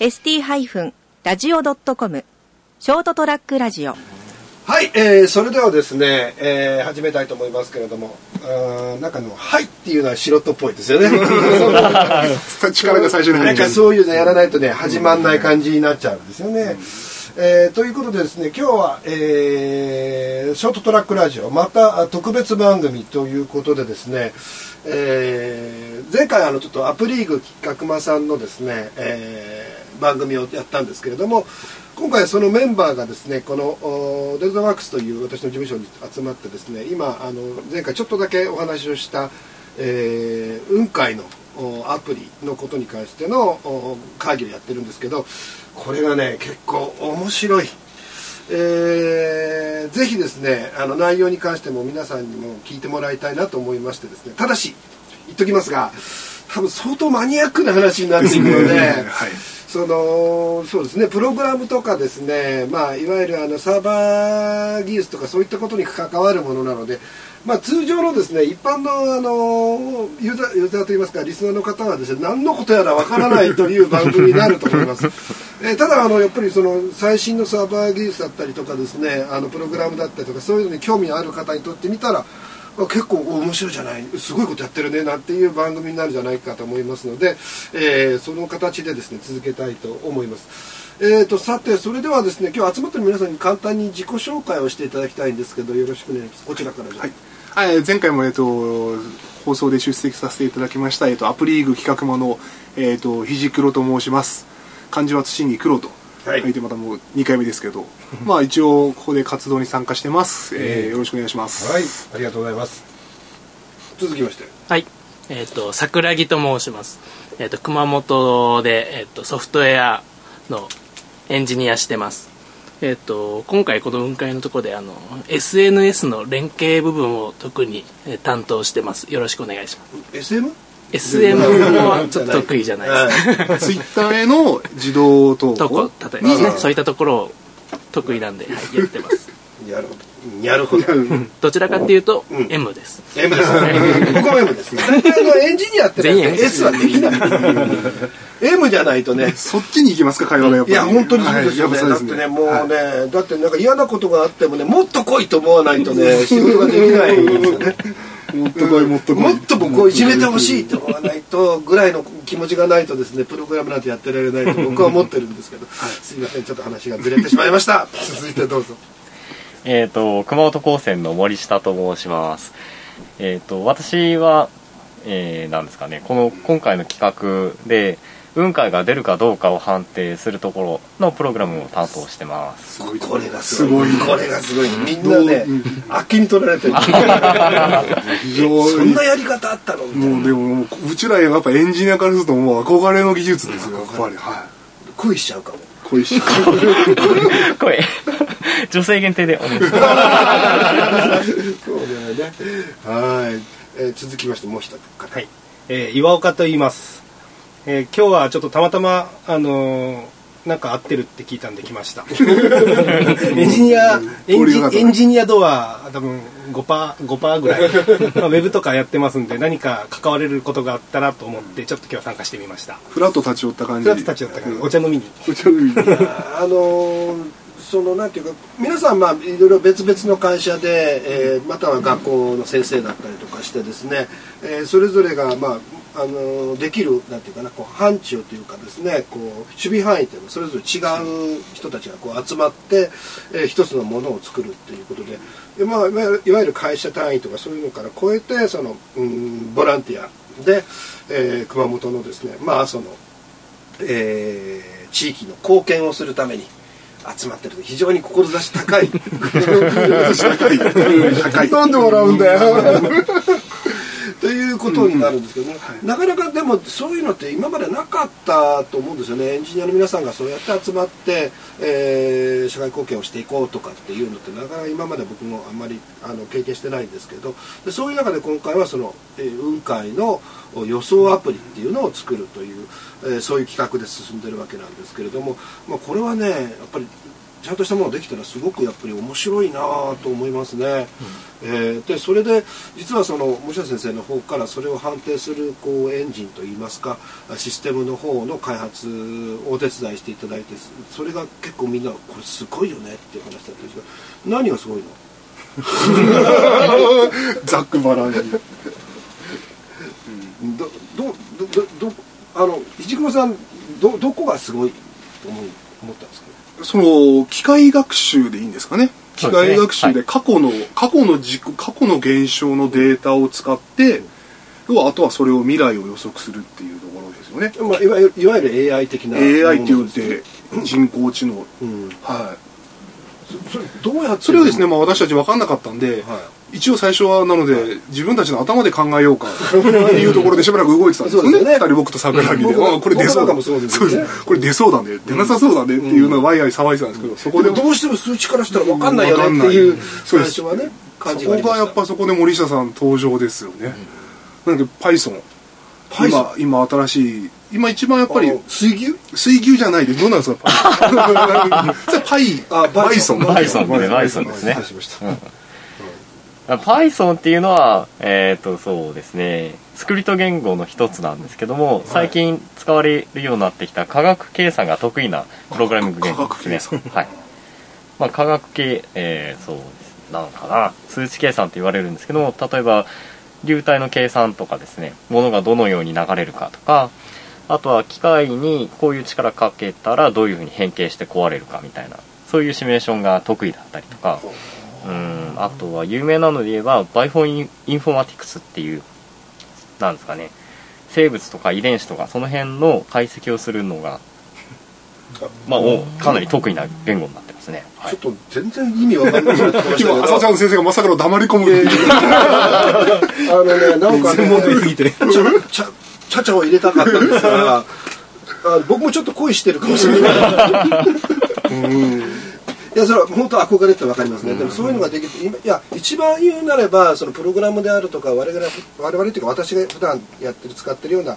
st-radio.com ショートトラックラジオ。はい、それではですね、始めたいと思いますけれども、中のはいっていうのは素人っぽいですよね。力が最初に入る。なんかそういうのやらないとね、始まんない感じになっちゃうんですよね。ということでですね、今日は、ショートトラックラジオ、また特別番組ということでですね、前回ちょっとアプリーグ企画間さんのですね、番組をやったんですけれども、今回そのメンバーがですね、このデルタワークスという私の事務所に集まってですね、今前回ちょっとだけお話をした、雲海のアプリのことに関しての会議をやってるんですけど、これがね結構面白い。ぜひですね、内容に関しても皆さんにも聞いてもらいたいなと思いましてですね、ただし言っときますが、多分相当マニアックな話になっていくので、はい、そうですね、プログラムとかですね、まあ、いわゆるサーバー技術とかそういったことに関わるものなので、まあ、通常のですね、一般の、ユーザーといいますか、リスナーの方はですね、何のことやらわからないという番組になると思います。ただやっぱりその最新のサーバー技術だったりとかですね、プログラムだったりとか、そういうのに興味のある方にとってみたら、結構面白いじゃない、すごいことやってるねなんていう番組になるんじゃないかと思いますので、その形でですね、続けたいと思います。さて、それではですね、今日集まってる皆さんに簡単に自己紹介をしていただきたいんですけど、よろしくお願いします。こちらからじゃあ、はい、前回も、放送で出席させていただきました、アプリーグ企画もの、ひじくろと申します。漢字は土に黒と書いて、またもう2回目ですけど、まあ一応ここで活動に参加してます、よろしくお願いします。はい、ありがとうございます。続きまして、はい、桜木と申します。熊本で、ソフトウェアのエンジニアしてます。今回この雲海のところでSNS の連携部分を特に担当してます。よろしくお願いします。 SM もちょっと得意じゃないです。ツイッターへの自動投稿、例えばね、そういったところを得意なんで、はい、やってます。やるほどどちらかというと M です。M ですね。ここも M ですね。エンジニアって全員 S はできない。M じゃないとね。そっちに行きますか、会話がやっぱり。いや本当にそうですよね。だってね、もうね、はい、だってなんか嫌なことがあってもね、もっと来いと思わないとね、仕事ができないんですよね。もっと来い、もっと来い、もっと僕をいじめてほしいと思わないとぐらいの気持ちがないとですね、プログラムなんてやってられないと僕は思ってるんですけど、はい、すいません、ちょっと話がずれてしまいました。続いてどうぞ。熊本高専の森下と申します。私は、なんですかね、今回の企画で雲海が出るかどうかを判定するところのプログラムを担当してます。これがすごい。みんなね、あっけに取られてる。そんなやり方あったのみたいな。でもうちらやっぱエンジニアからするともう憧れの技術ですよ、やっぱり。はい。恋しちゃうかも。恋。女性限定でお願いします。そうだね。はい、続きましてもう一方、はい、岩岡と言います。今日はちょっとたまたまなんか合ってるって聞いたんで来ました。エンジニア度は多分 5% ぐらい、まあ、ウェブとかやってますんで、何か関われることがあったらと思ってちょっと今日参加してみました。フラッと立ち寄った感じ。お茶飲みにそのなんていうか、皆さんまあいろいろ別々の会社で、または学校の先生だったりとかしてですね、それぞれがまあできるなんていうかな、こう範疇というかですね、こう守備範囲というのはそれぞれ違う人たちがこう集まって、一つのものを作るということで、まあいわゆる会社単位とかそういうのから超えて、そのボランティアで、熊本のですね、まあその、地域の貢献をするために集まってると、非常に志高い。なんで笑うんだよ。ということになるんですけどね、はい、なかなかでもそういうのって今までなかったと思うんですよね。エンジニアの皆さんがそうやって集まって、社会貢献をしていこうとかっていうのって、なかなか今まで僕もあんまり経験してないんですけど、でそういう中で今回はその、雲海の予想アプリっていうのを作るという、そういう企画で進んでるわけなんですけれども、まあ、これはねやっぱりちゃんとしたものができたらすごくやっぱり面白いなと思いますね。うん、でそれで実はその森下先生の方からそれを判定するこうエンジンといいますかシステムの方の開発をお手伝いしていただいて、それが結構みんなこれすごいよねっていう話だったんですが、何がすごいの？ざっくばらんに。石黒さんどこがすごいと思ったんですか？その機械学習でいいんですかね。機械学習で過去の現象のデータを使って、要はあとはそれを未来を予測するっていうところですよね。まあ、いわゆる AI 的な。AI って言って人工知能。うん、はい。それどうやってる？それをですね、まあ私たち分かんなかったんで。はい、一応最初はなので自分たちの頭で考えようかっていうところでしばらく動いてたんですよね。2人、僕と桜木でこれ出そうだね、これ出そうだね、出なさそうだねっていうのはワイワイ騒いでたんですけど、そこでどうしても数値からしたら分かんないよねっていう最初はね、感じがありました。そこがやっぱそこで森下さん登場ですよね。なので Python 今新しい、今一番やっぱり水牛じゃないでどうなんですか？バイソンですね。Python っていうのは、そうですね、スクリプト言語の一つなんですけども、最近使われるようになってきた科学計算が得意なプログラミング言語ですね。はい。まあ、科学系、そうです。なのかな。数値計算と言われるんですけども、例えば、流体の計算とかですね、物がどのように流れるかとか、あとは機械にこういう力かけたらどういうふうに変形して壊れるかみたいな、そういうシミュレーションが得意だったりとか、あとは有名なので言えばバイフォンインフォマティクスっていう、なんですかね、生物とか遺伝子とかその辺の解析をするのが、まあ、かなり得意な言語になってますね。ちょっと全然意味わかんない。今朝ちゃん先生がまさかの黙り込む。なんかね、ちゃを入れたかったんですが、僕もちょっと恋してるかもしれない。いや、それは本当憧れって分かりますね。でもそういうのができて、いや一番言うなればそのプログラムであるとか我々というか私が普段やってる使ってるような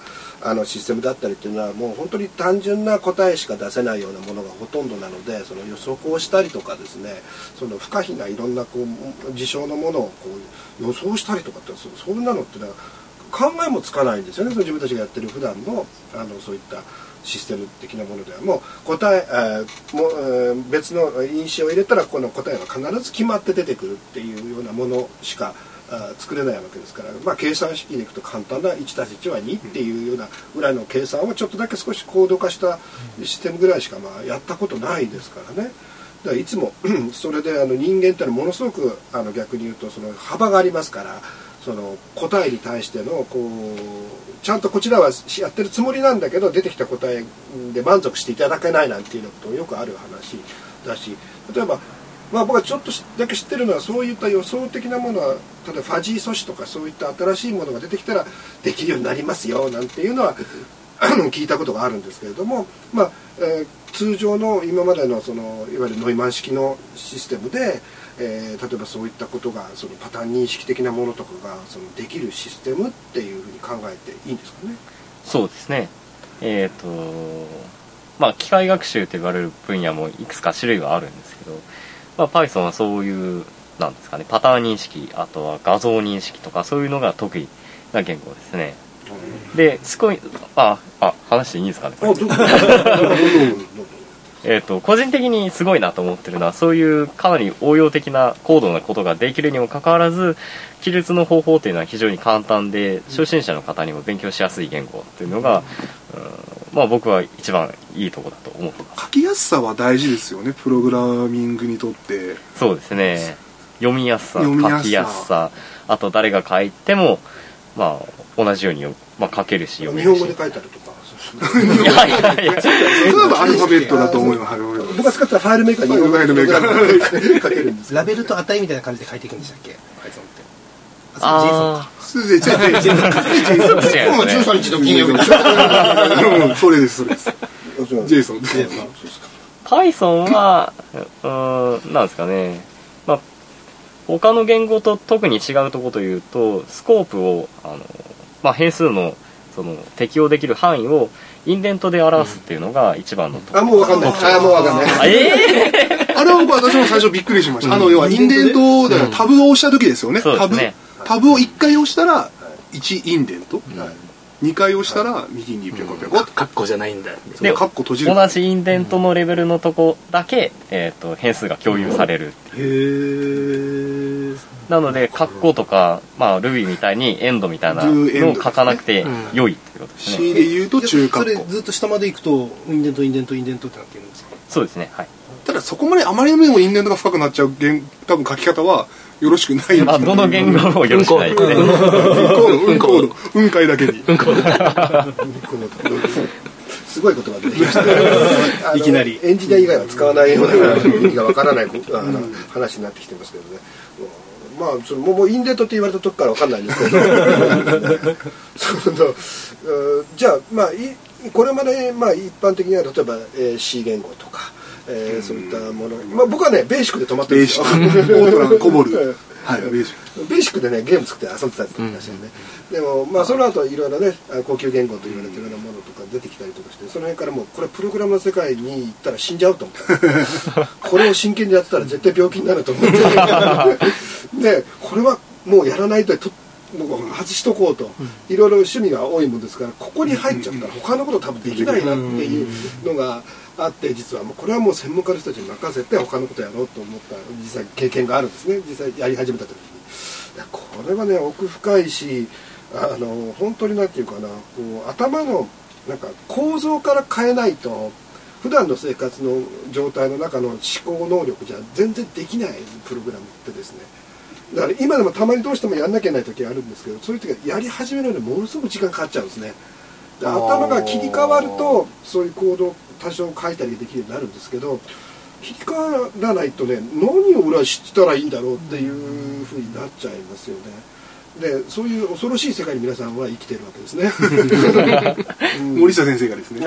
システムだったりっていうのはもう本当に単純な答えしか出せないようなものがほとんどなので、その予測をしたりとかですね、その不可避ないろんなこう事象のものをこう予想したりとかってそんなのってのは考えもつかないんですよね。その自分たちがやってる普段のそういったシステム的なものではもう答え、別の因子を入れたらこの答えが必ず決まって出てくるっていうようなものしか作れないわけですから、まあ、計算式でいくと簡単な 1+1 は2っていうようなぐらいの計算をちょっとだけ少し高度化したシステムぐらいしかまあやったことないですからね。だからいつもそれで人間ってのはものすごく逆に言うとその幅がありますから、その答えに対してのこうちゃんとこちらはやってるつもりなんだけど出てきた答えで満足していただけないなんていうのこともよくある話だし、例えば、まあ、僕はちょっとだけ知ってるのはそういった予想的なものは例えばファジー素子とかそういった新しいものが出てきたらできるようになりますよなんていうのは聞いたことがあるんですけれども、まあ通常の今までのそのいわゆるノイマン式のシステムで。例えばそういったことがそのパターン認識的なものとかがそのできるシステムっていうふうに考えていいんですかね。そうですね。まあ機械学習と呼ばれる分野もいくつか種類はあるんですけど、まあ、Python はそういうなんですかね、パターン認識、あとは画像認識とかそういうのが得意な言語ですね。ですごい話していいんですかね。個人的にすごいなと思ってるのはそういうかなり応用的な高度なことができるにもかかわらず記述の方法というのは非常に簡単で初心者の方にも勉強しやすい言語というのが、まあ、僕は一番いいとこだと思ってます。書きやすさは大事ですよね、プログラミングにとって。そうですね、読みやすさ、書きやすさ、あと誰が書いても、まあ、同じように、まあ、書けるし読めるし。日本語で書いてあるとかいやそれはアルファベットだと思うよ。僕が使ったらファイルメーカーに書けるんです。ラベルと値みたいな感じで書いていくんでしたっけ、Python って。ああ、それで13日の金曜日でしょ。それです、それです。JSON。Python はなんですかね。まあ他の言語と特に違うところというとスコープをまあ変数のその適用できる範囲をインデントで表すっていうのが一番の。もう分かんない。あれは僕私も最初びっくりしました。要はインデントだからタブを押した時ですよね。タブを1回押したら1インデント、2回押したら右にピョコピョコ、カッコじゃないんだよ。でカッコ閉じる同じインデントのレベルのとこだけ、変数が共有されるっていう。へー。なのでカッコとか、まあ、Ruby みたいにエンドみたいなのを書かなくて良いってことですね。C で言うと中カッコ。それずっと下まで行くとインデントインデントインデントってなってるんですか。そうですね、はい。ただそこまであまりにもインデントが深くなっちゃう多分書き方はよろしくない。まあどの言語もよろしくないですね。うんかいだけに。すごいことが出てきました。いきなり演じた以外は使わないような意味がわからない話になってきてますけどね。まあそのもうインデントって言われた時からわかんないんですけど。じゃあまあこれまでまあ一般的には例えば C 言語とか。そういったもの、まあ、僕はねベーシックで止まってるんですよ。オートランコボル、はい、ベーシックでねゲーム作って遊んでたりとかね、でも、まあ、その後いろいろね高級言語といわれてるようなものとか出てきたりとかして、その辺からもうこれプログラムの世界に行ったら死んじゃうと思ったこれを真剣にやってたら絶対病気になると思ってでこれはもうやらないと外しとこうと、いろいろ趣味が多いもんですから、ここに入っちゃったら他のこと多分できないなっていうのがあって、実はもうこれはもう専門家の人たちに任せて他のことやろうと思った実際経験があるんですね。実際やり始めた時にこれはね奥深いし、本当に何て言うかな、こう頭のなんか構造から変えないと普段の生活の状態の中の思考能力じゃ全然できないプログラムってですね。だから今でもたまにどうしてもやんなきゃいけない時があるんですけど、そういう時はやり始めるのにものすごく時間かかっちゃうんですね。で頭が切り替わるとそういう行動多少変えたりできるようになるんですけど、切り替わらないとね、何を俺は知ったらいいんだろうっていうふうになっちゃいますよね。でそういう恐ろしい世界に皆さんは生きてるわけですね森下先生がですねい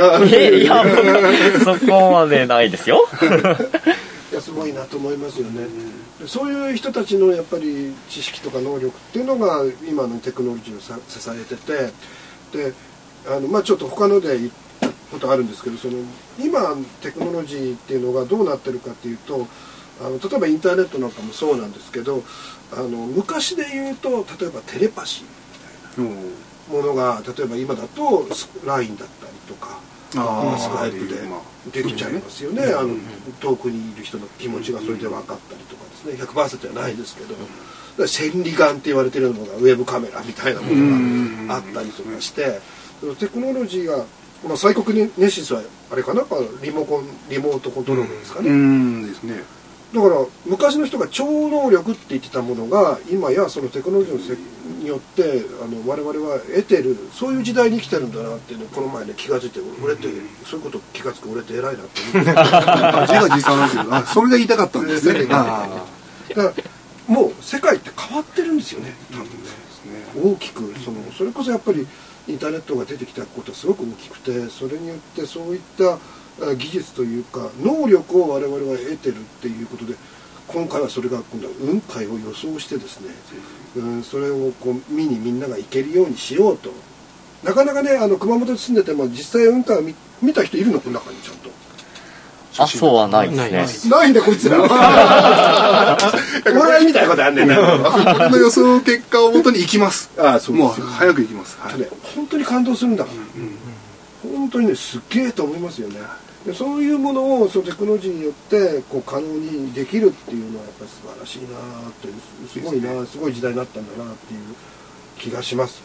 やそこまでないですよいやすごいなと思いますよね。そういう人たちのやっぱり知識とか能力っていうのが今のテクノロジーを支えてて、でまあちょっと他ので言ったことあるんですけど、その今テクノロジーっていうのがどうなってるかっていうと、例えばインターネットなんかもそうなんですけど、昔で言うと例えばテレパシーみたいなものが、例えば今だと LINE だったりとか。スカイプでできちゃいますよね。遠くにいる人の気持ちがそれで分かったりとかですね、 100% じゃないですけど、千里眼って言われてるのがウェブカメラみたいなものがあったりとかして、テクノロジーが、まあ、最国ネシスはあれかな、リモートコントロールですかね。だから昔の人が超能力って言ってたものが、今やそのテクノロジーによって我々は得てる、そういう時代に生きてるんだなっていうのをこの前ね気がついて、俺ってそういうこと気がつく俺って偉いなって思ってそれが言いたかったんですね。だからもう世界って変わってるんですよね、多分ね、大きく。それこそやっぱりインターネットが出てきたことはすごく大きくて、それによってそういった技術というか能力を我々は得てるっていうことで、今回はそれが今度は雲海を予想してですね、それをこう見にみんなが行けるようにしようと。なかなかね熊本に住んでても実際雲海を見た人いるの、この中にちゃんと。あ、そうはないですね。ないんだこいつら。俺みたいなことあんねんな。この予想結果をもとに行きます。あ、そうです。もう早く行きます。本当に感動するんだから。本当にねすげえと思いますよね。そういうものをテクノロジーによってこう可能にできるっていうのはやっぱり素晴らしいなって、すごいな、すごい時代になったんだなっていう気がします。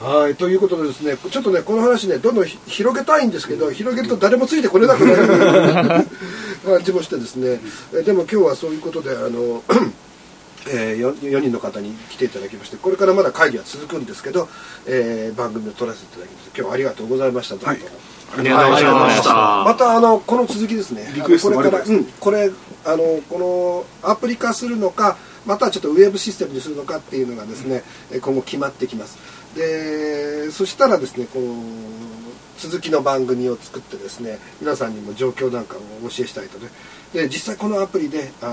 はい、ということでですね、ちょっとねこの話ねどんどん広げたいんですけど、広げると誰もついてこれなくなる感じもしてですね、でも今日はそういうことで4人の方に来ていただきまして、これからまだ会議は続くんですけど、番組を撮らせていただきまして、今日はありがとうございました。どうも。はいありがとうございました。またこの続きですね。これからこのアプリ化するのか、またちょっとウェブシステムにするのかっていうのがですね、今後決まってきます。で、そしたらですね、この続きの番組を作ってですね、皆さんにも状況なんかをお教えしたいとね。で、実際このアプリでこ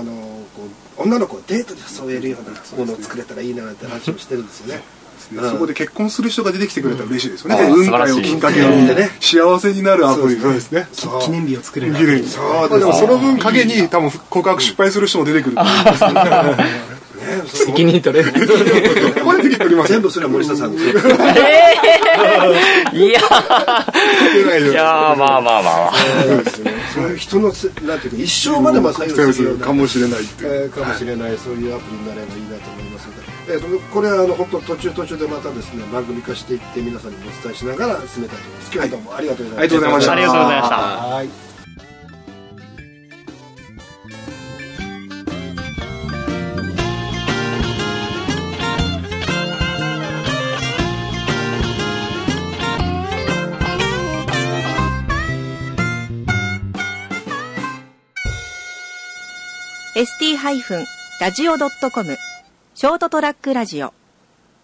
う女の子をデートで誘えるようなものを作れたらいいななんて話をしてるんですよね。ですね、うん、そこで結婚する人が出てきてくれたら嬉しいですよね、うん、運会をきっかけに、ね、幸せになるアプリそうですね、記念日を作れるアプリ、そうですね、その分陰に多分告白失敗する人も出てくると思うんですよね責任取れないこれ責任取ります全部それは森下さんのいやーいやーまあまあまあそういう人のなんていうか一生まで採用するかもしれないっていうかもしれないそういうアプリになればいいなと思いますので、これは本当途中でまたですね番組化していって皆さんにお伝えしながら進めたいと思います。今日はどうもありがとうございました。ありがとうございました。はい、st-radio.com ショートトラックラジオ